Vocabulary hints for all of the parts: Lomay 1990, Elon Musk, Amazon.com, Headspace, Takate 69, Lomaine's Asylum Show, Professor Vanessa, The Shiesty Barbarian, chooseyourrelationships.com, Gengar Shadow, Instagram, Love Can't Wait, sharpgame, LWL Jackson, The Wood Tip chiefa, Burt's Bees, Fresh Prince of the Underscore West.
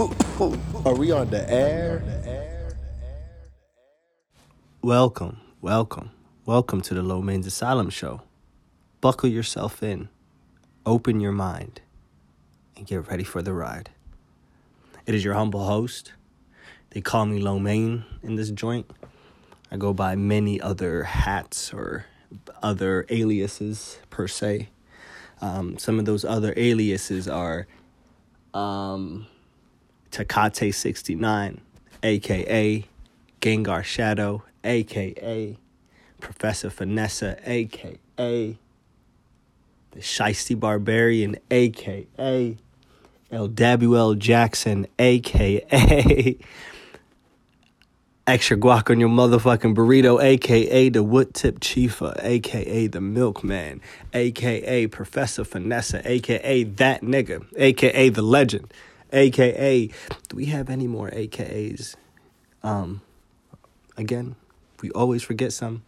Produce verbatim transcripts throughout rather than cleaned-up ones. Are we on the air? Welcome, welcome, welcome to the Lomaine's Asylum Show. Buckle yourself in, open your mind, and get ready for the ride. It is your humble host. They call me Lomaine in this joint. I go by many other hats or other aliases per se. Um, some of those other aliases are um, Takate sixty-nine, a k a. Gengar Shadow, a k a. Professor Vanessa, a k a. The Shiesty Barbarian, a k a. L W L Jackson, a k a. Extra guac on your motherfucking burrito, a k a. The Wood Tip chiefa, a k a. The Milkman, a k a. Professor Vanessa, a k a. That nigga, a k a. The Legend, a k a. Do we have any more A K As? Um, again, we always forget some,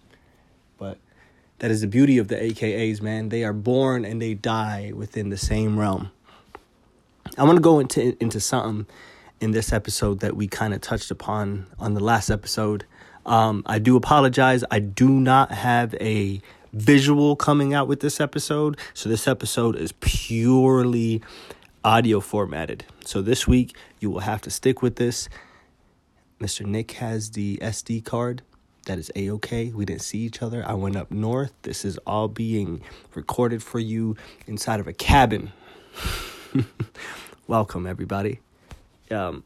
but that is the beauty of the A K As, man. They are born and they die within the same realm. I want to go into into something in this episode that we kind of touched upon on the last episode. Um, I do apologize. I do not have a visual coming out with this episode. So this episode is purely audio formatted. So this week, you will have to stick with this. Mister Nick has the S D card. That is A-okay. We didn't see each other. I went up north. This is all being recorded for you inside of a cabin. Welcome, everybody. Um,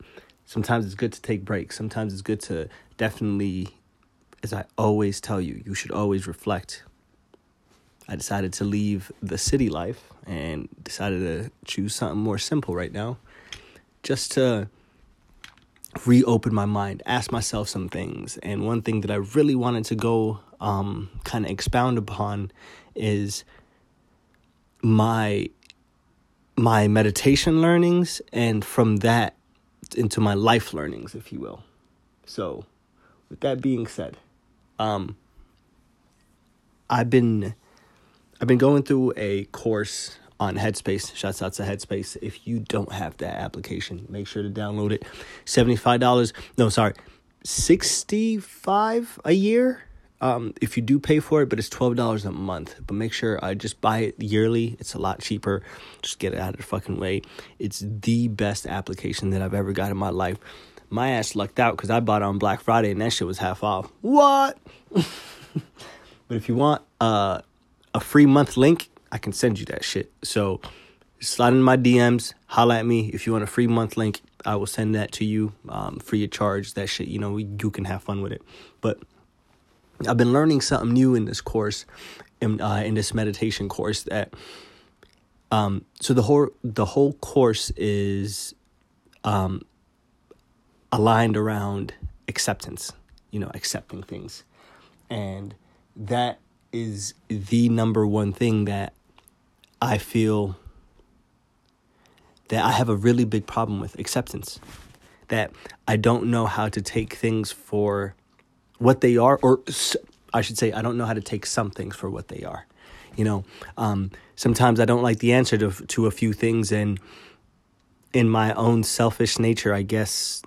sometimes it's good to take breaks. Sometimes it's good to definitely, as I always tell you, you should always reflect. I decided to leave the city life and decided to choose something more simple right now, just to reopen my mind, ask myself some things. And one thing that I really wanted to go um, kind of expound upon is my my meditation learnings, and from that into my life learnings, if you will. So with that being said, um, I've been I've been going through a course on Headspace. Shouts out to Headspace. If you don't have that application, make sure to download it. seventy-five dollars. No, sorry. sixty-five dollars a year. Um, if you do pay for it, but it's twelve dollars a month. But make sure I just buy it yearly. It's a lot cheaper. Just get it out of the fucking way. It's the best application that I've ever got in my life. My ass lucked out because I bought it on Black Friday and that shit was half off. What? But if you want uh, a free month link, I can send you that shit. So slide in my D Ms, holla at me. If you want a free month link, I will send that to you um, free of charge. That shit, you know, you can have fun with it. But I've been learning something new in this course, in, uh, in this meditation course. That, um, so the whole the whole course is, um, aligned around acceptance. You know, accepting things, and that is the number one thing that I feel that I have a really big problem with: acceptance. That I don't know how to take things for what they are, or I should say, I don't know how to take some things for what they are. You know, um, sometimes I don't like the answer to to a few things, and in my own selfish nature, I guess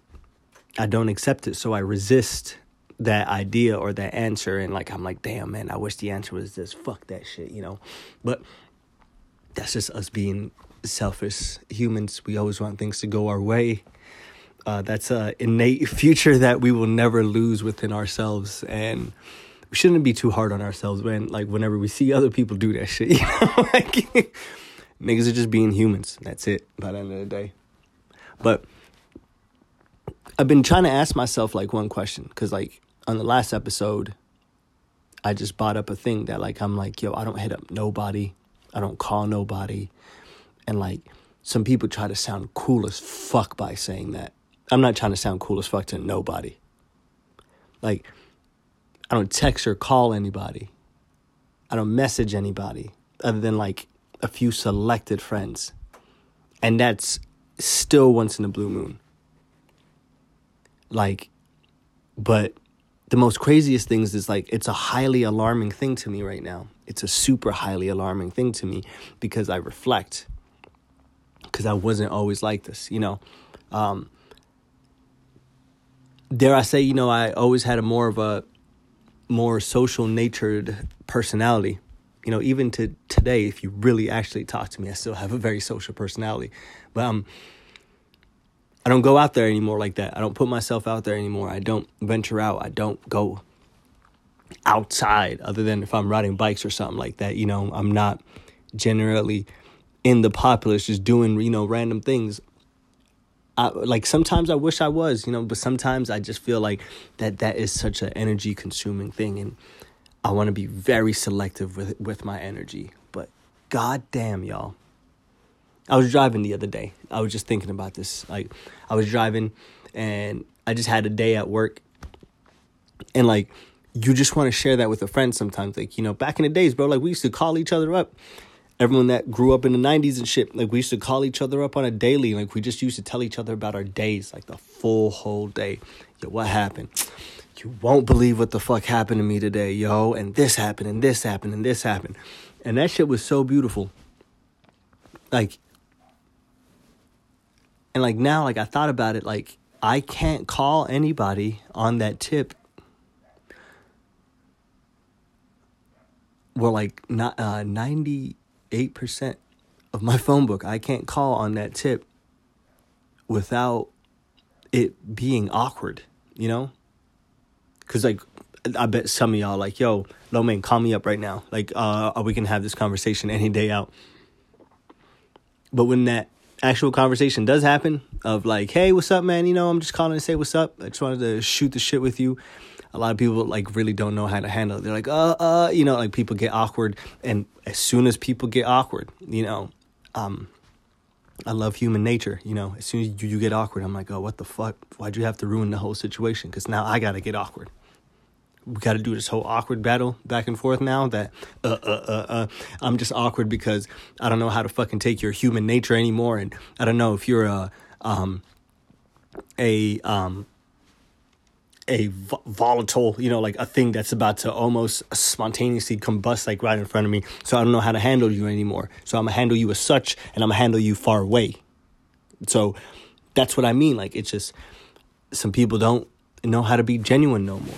I don't accept it, so I resist that idea or that answer, and like I'm like, damn, man, I wish the answer was this. Fuck that shit, you know. But that's just us being selfish humans. We always want things to go our way. Uh, that's an innate feature that we will never lose within ourselves. And we shouldn't be too hard on ourselves when, like, whenever we see other people do that shit. You know? Like, niggas are just being humans. That's it by the end of the day. But I've been trying to ask myself, like, one question. Because, like, on the last episode, I just brought up a thing that, like, I'm like, yo, I don't hit up nobody. I don't call nobody. And, like, some people try to sound cool as fuck by saying that. I'm not trying to sound cool as fuck to nobody. Like, I don't text or call anybody. I don't message anybody other than, like, a few selected friends. And that's still once in a blue moon. Like, but the most craziest things is, like, it's a highly alarming thing to me right now. It's a super highly alarming thing to me because I reflect. Because I wasn't always like this, you know. Um, dare I say, you know, I always had a more of a more social natured personality. You know, even to today, if you really actually talk to me, I still have a very social personality. But um, I don't go out there anymore like that. I don't put myself out there anymore. I don't venture out. I don't go outside other than if I'm riding bikes or something like that. You know, I'm not generally in the populace just doing, you know, random things. I, like sometimes I wish I was, you know, but sometimes I just feel like that that is such an energy consuming thing. And I want to be very selective with with my energy. But goddamn, y'all. I was driving the other day. I was just thinking about this. Like I was driving and I just had a day at work. And like you just want to share that with a friend sometimes. Like, you know, back in the days, bro, like we used to call each other up. Everyone that grew up in the nineties and shit, like we used to call each other up on a daily. Like we just used to tell each other about our days, like the full whole day. Yo, what happened? You won't believe what the fuck happened to me today, yo. And this happened and this happened and this happened. And that shit was so beautiful. Like, and like now, like I thought about it, like I can't call anybody on that tip. Well, like not uh, ninety. eight percent of my phone book, I can't call on that tip without it being awkward, you know? Because, like, I bet some of y'all like, yo, Lomaine, call me up right now. Like, uh, we can have this conversation any day out. But when that actual conversation does happen of like, hey, what's up, man? You know, I'm just calling to say what's up. I just wanted to shoot the shit with you. A lot of people, like, really don't know how to handle it. They're like, uh, uh, you know, like, people get awkward. And as soon as people get awkward, you know, um, I love human nature, you know. As soon as you, you get awkward, I'm like, oh, what the fuck? Why'd you have to ruin the whole situation? Because now I got to get awkward. We got to do this whole awkward battle back and forth now that, uh, uh, uh, uh, I'm just awkward because I don't know how to fucking take your human nature anymore. And I don't know if you're a, um, a, um, a volatile, you know, like a thing that's about to almost spontaneously combust like right in front of me. So I don't know how to handle you anymore. So I'm going to handle you as such and I'm going to handle you far away. So that's what I mean. Like, it's just some people don't know how to be genuine no more.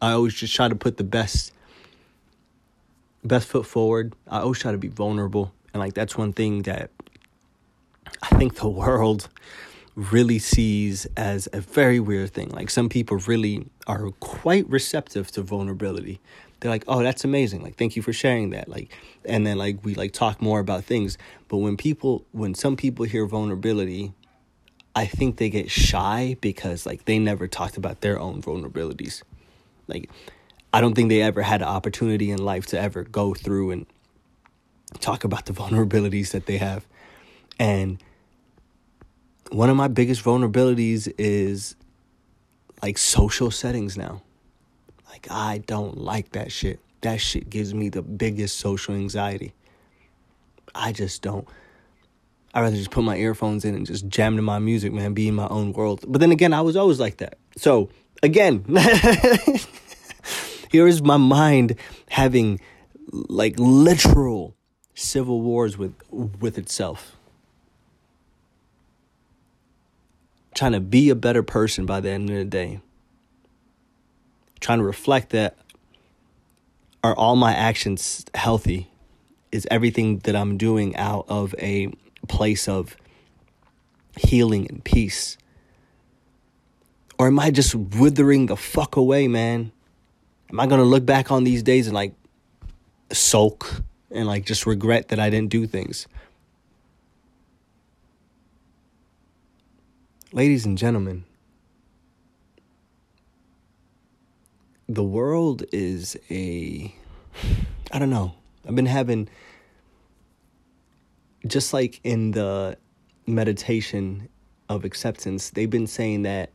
I always just try to put the best, best foot forward. I always try to be vulnerable. And like, that's one thing that I think the world really sees as a very weird thing. Like, some people really are quite receptive to vulnerability. They're like, oh, that's amazing. Like, thank you for sharing that. Like, and then like, we like talk more about things. But when people, when some people hear vulnerability, I think they get shy because like they never talked about their own vulnerabilities. Like, I don't think they ever had an opportunity in life to ever go through and talk about the vulnerabilities that they have. And one of my biggest vulnerabilities is like social settings now. Like, I don't like that shit. That shit gives me the biggest social anxiety. I just don't. I'd rather just put my earphones in and just jam to my music, man, be in my own world. But then again, I was always like that. So again, here is my mind having like literal civil wars with with itself. Trying to be a better person by the end of the day. Trying to reflect that, are all my actions healthy? Is everything that I'm doing out of a place of healing and peace? Or am I just withering the fuck away, man? Am I going to look back on these days and like sulk and like just regret that I didn't do things? Ladies and gentlemen, the world is a, I don't know, I've been having, just like in the meditation of acceptance, they've been saying that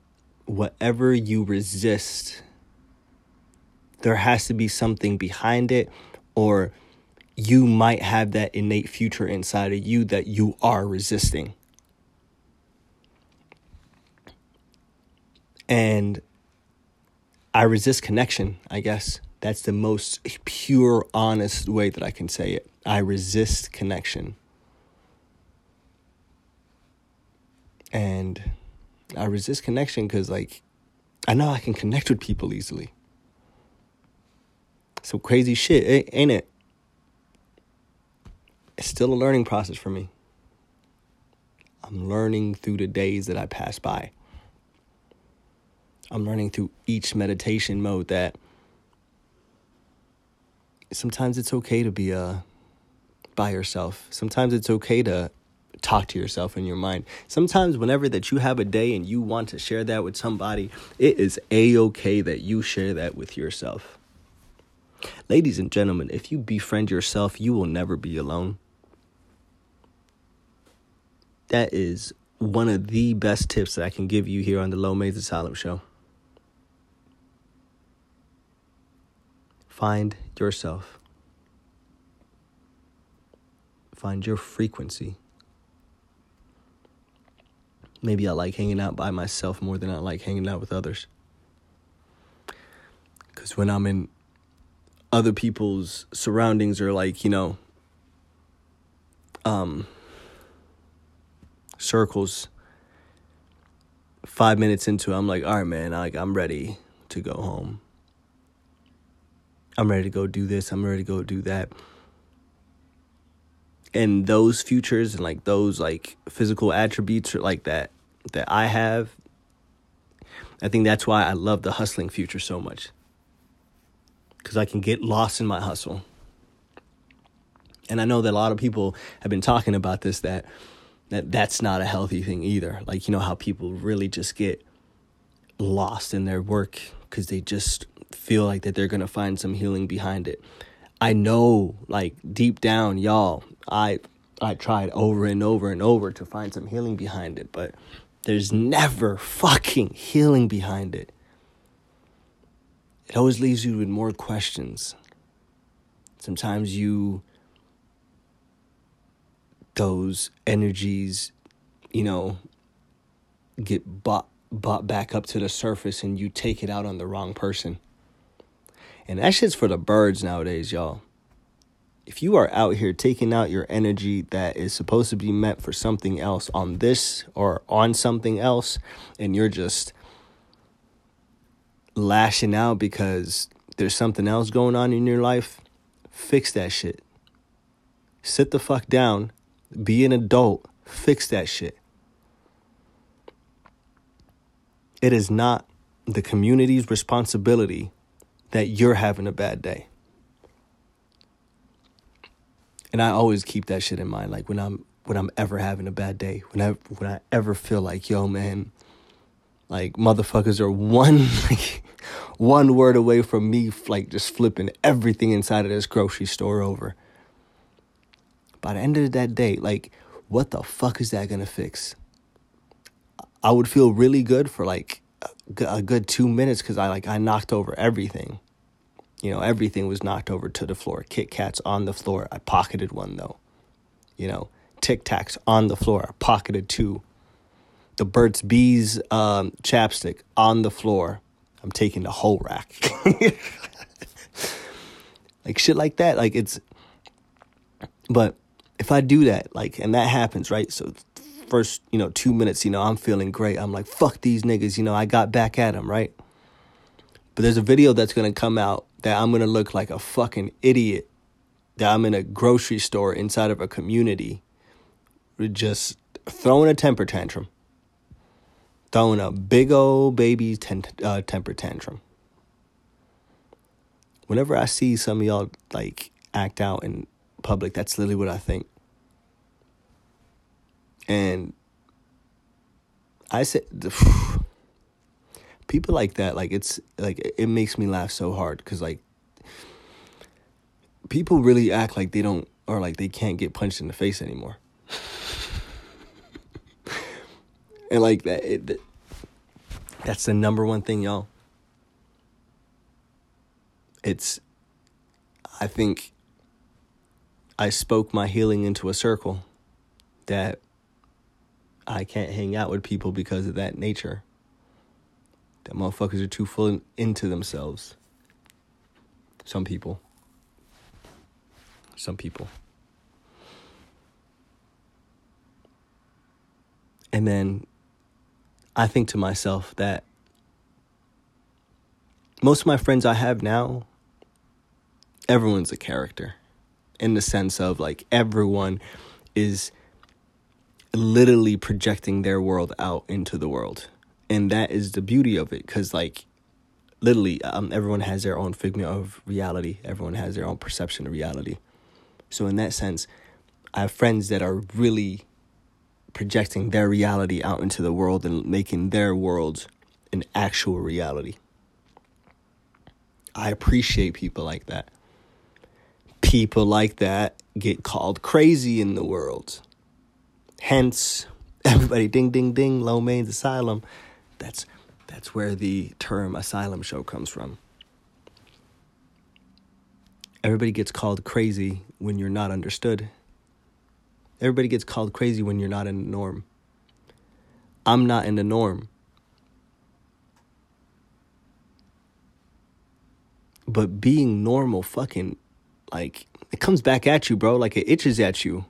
whatever you resist, there has to be something behind it, or you might have that innate future inside of you that you are resisting. And I resist connection, I guess. That's the most pure, honest way that I can say it. I resist connection. And I resist connection because, like, I know I can connect with people easily. Some crazy shit, ain't it? It's still a learning process for me. I'm learning through the days that I pass by. I'm learning through each meditation mode that sometimes it's okay to be uh, by yourself. Sometimes it's okay to talk to yourself in your mind. Sometimes whenever that you have a day and you want to share that with somebody, it is a-okay that you share that with yourself. Ladies and gentlemen, if you befriend yourself, you will never be alone. That is one of the best tips that I can give you here on the Lomaine's Asylum Show. Find yourself. Find your frequency. Maybe I like hanging out by myself more than I like hanging out with others. Because when I'm in other people's surroundings or, like, you know, um, circles, five minutes into it, I'm like, all right, man, I, I'm ready to go home. I'm ready to go do this. I'm ready to go do that. And those futures and, like, those, like, physical attributes are like that that I have. I think that's why I love the hustling future so much. Because I can get lost in my hustle. And I know that a lot of people have been talking about this, that, that that's not a healthy thing either. Like, you know, how people really just get lost in their work because they just feel like that they're going to find some healing behind it. I know, like, deep down, y'all, I I tried over and over and over to find some healing behind it, but there's never fucking healing behind it. It always leaves you with more questions. Sometimes you, those energies, you know, get bought, bought back up to the surface and you take it out on the wrong person. And that shit's for the birds nowadays, y'all. If you are out here taking out your energy that is supposed to be meant for something else on this or on something else, and you're just lashing out because there's something else going on in your life, fix that shit. Sit the fuck down. Be an adult. Fix that shit. It is not the community's responsibility that you're having a bad day. And I always keep that shit in mind. Like when I'm when I'm ever having a bad day, when I when I ever feel like, yo, man, like motherfuckers are one like, one word away from me, like just flipping everything inside of this grocery store over. By the end of that day, like, what the fuck is that gonna fix? I would feel really good for like a good two minutes because I like I knocked over everything. You know, everything was knocked over to the floor. Kit Kats on the floor. I pocketed one, though. You know, Tic Tacs on the floor. I pocketed two. The Burt's Bees um, chapstick on the floor. I'm taking the whole rack. Like, shit like that. Like, it's... But if I do that, like, and that happens, right? So first, you know, two minutes, you know, I'm feeling great. I'm like, fuck these niggas. You know, I got back at them, right? But there's a video that's going to come out that I'm going to look like a fucking idiot, that I'm in a grocery store inside of a community just throwing a temper tantrum, throwing a big old baby ten- uh, temper tantrum. Whenever I see some of y'all, like, act out in public, that's literally what I think. And I said, phew, people like that, like, it's like, it makes me laugh so hard because, like, people really act like they don't, or like they can't get punched in the face anymore. And like that, it, that's the number one thing, y'all. It's, I think I spoke my healing into a circle that I can't hang out with people because of that nature. That motherfuckers are too full into themselves. Some people. Some people. And then I think to myself that most of my friends I have now, everyone's a character in the sense of like everyone is literally projecting their world out into the world. And that is the beauty of it, because like literally um, everyone has their own figment of reality. Everyone has their own perception of reality. So in that sense, I have friends that are really projecting their reality out into the world and making their world an actual reality. I appreciate people like that. People like that get called crazy in the world. Hence, everybody ding, ding, ding, Lomaine's Asylum. That's that's where the term asylum show comes from. Everybody gets called crazy when you're not understood. Everybody gets called crazy when you're not in the norm. I'm not in the norm. But being normal fucking, like, it comes back at you, bro. Like, it itches at you.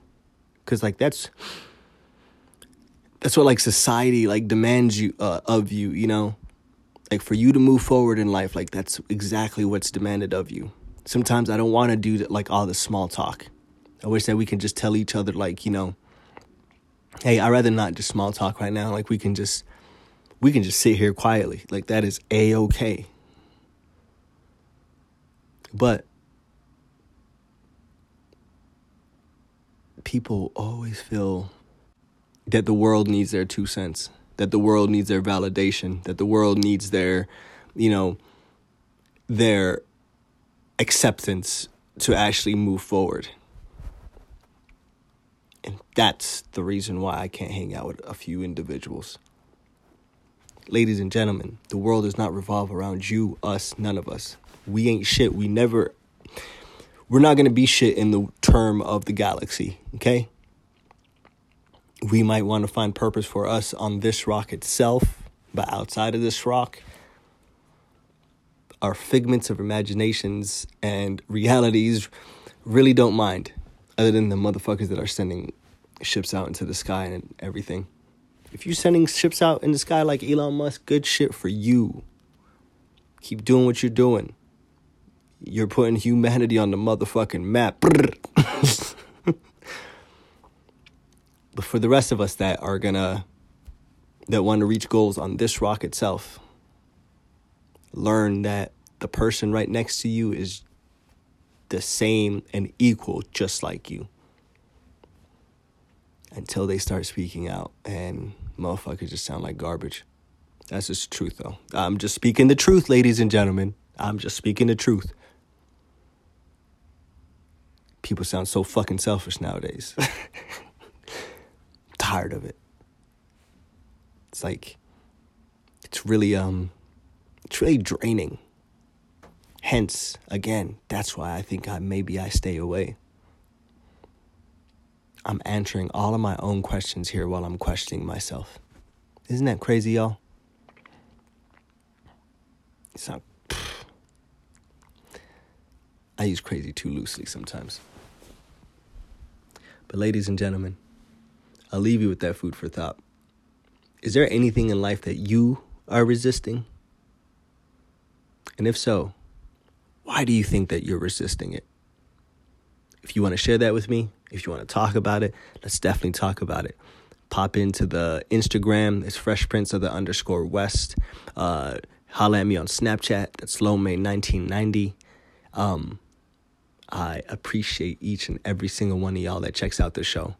Because, like, that's... That's what, like, society, like, demands you uh, of you, you know? Like, for you to move forward in life, like, that's exactly what's demanded of you. Sometimes I don't want to do, like, all the small talk. I wish that we can just tell each other, like, you know, hey, I'd rather not just small talk right now. Like, we can just, we can just sit here quietly. Like, that is A-okay. But people always feel that the world needs their two cents, that the world needs their validation, that the world needs their, you know, their acceptance to actually move forward. And that's the reason why I can't hang out with a few individuals. Ladies and gentlemen, the world does not revolve around you, us, none of us. We ain't shit. We never, we're not going to be shit in the term of the galaxy, okay? We might want to find purpose for us on this rock itself, but outside of this rock, our figments of imaginations and realities really don't mind. Other than the motherfuckers that are sending ships out into the sky and everything. If you're sending ships out in the sky like Elon Musk, good shit for you. Keep doing what you're doing. You're putting humanity on the motherfucking map. But for the rest of us that are gonna, that want to reach goals on this rock itself, learn that the person right next to you is the same and equal, just like you. Until they start speaking out and motherfuckers just sound like garbage. That's just the truth, though. I'm just speaking the truth, ladies and gentlemen. I'm just speaking the truth. People sound so fucking selfish nowadays. I'm tired of it. It's like, it's really, um, it's really draining. Hence, again, that's why I think I maybe I stay away. I'm answering all of my own questions here while I'm questioning myself. Isn't that crazy, y'all? It's not... Pff. I use crazy too loosely sometimes. But ladies and gentlemen, I'll leave you with that food for thought. Is there anything in life that you are resisting? And if so, why do you think that you're resisting it? If you want to share that with me, if you want to talk about it, let's definitely talk about it. Pop into the Instagram. It's Fresh Prince of the Underscore West. Uh, holla at me on Snapchat. That's Lomay nineteen ninety. Um, I appreciate each and every single one of y'all that checks out this show.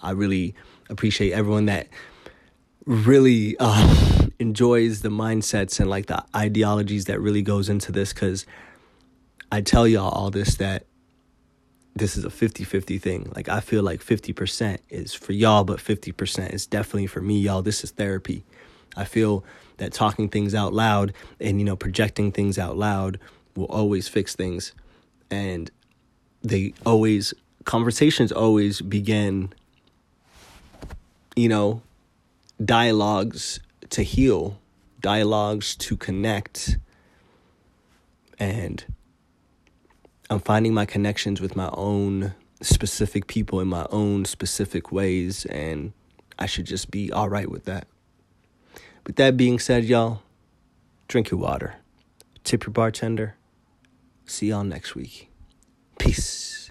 I really appreciate everyone that really uh, enjoys the mindsets and like the ideologies that really goes into this, because I tell y'all all this, that this is a fifty-fifty thing. Like, I feel like fifty percent is for y'all, but fifty percent is definitely for me, y'all. This is therapy. I feel that talking things out loud and, you know, projecting things out loud will always fix things. And they always, conversations always begin, you know, dialogues to heal, dialogues to connect, and I'm finding my connections with my own specific people in my own specific ways, and I should just be all right with that. With that being said, y'all, drink your water, tip your bartender. See y'all next week. Peace.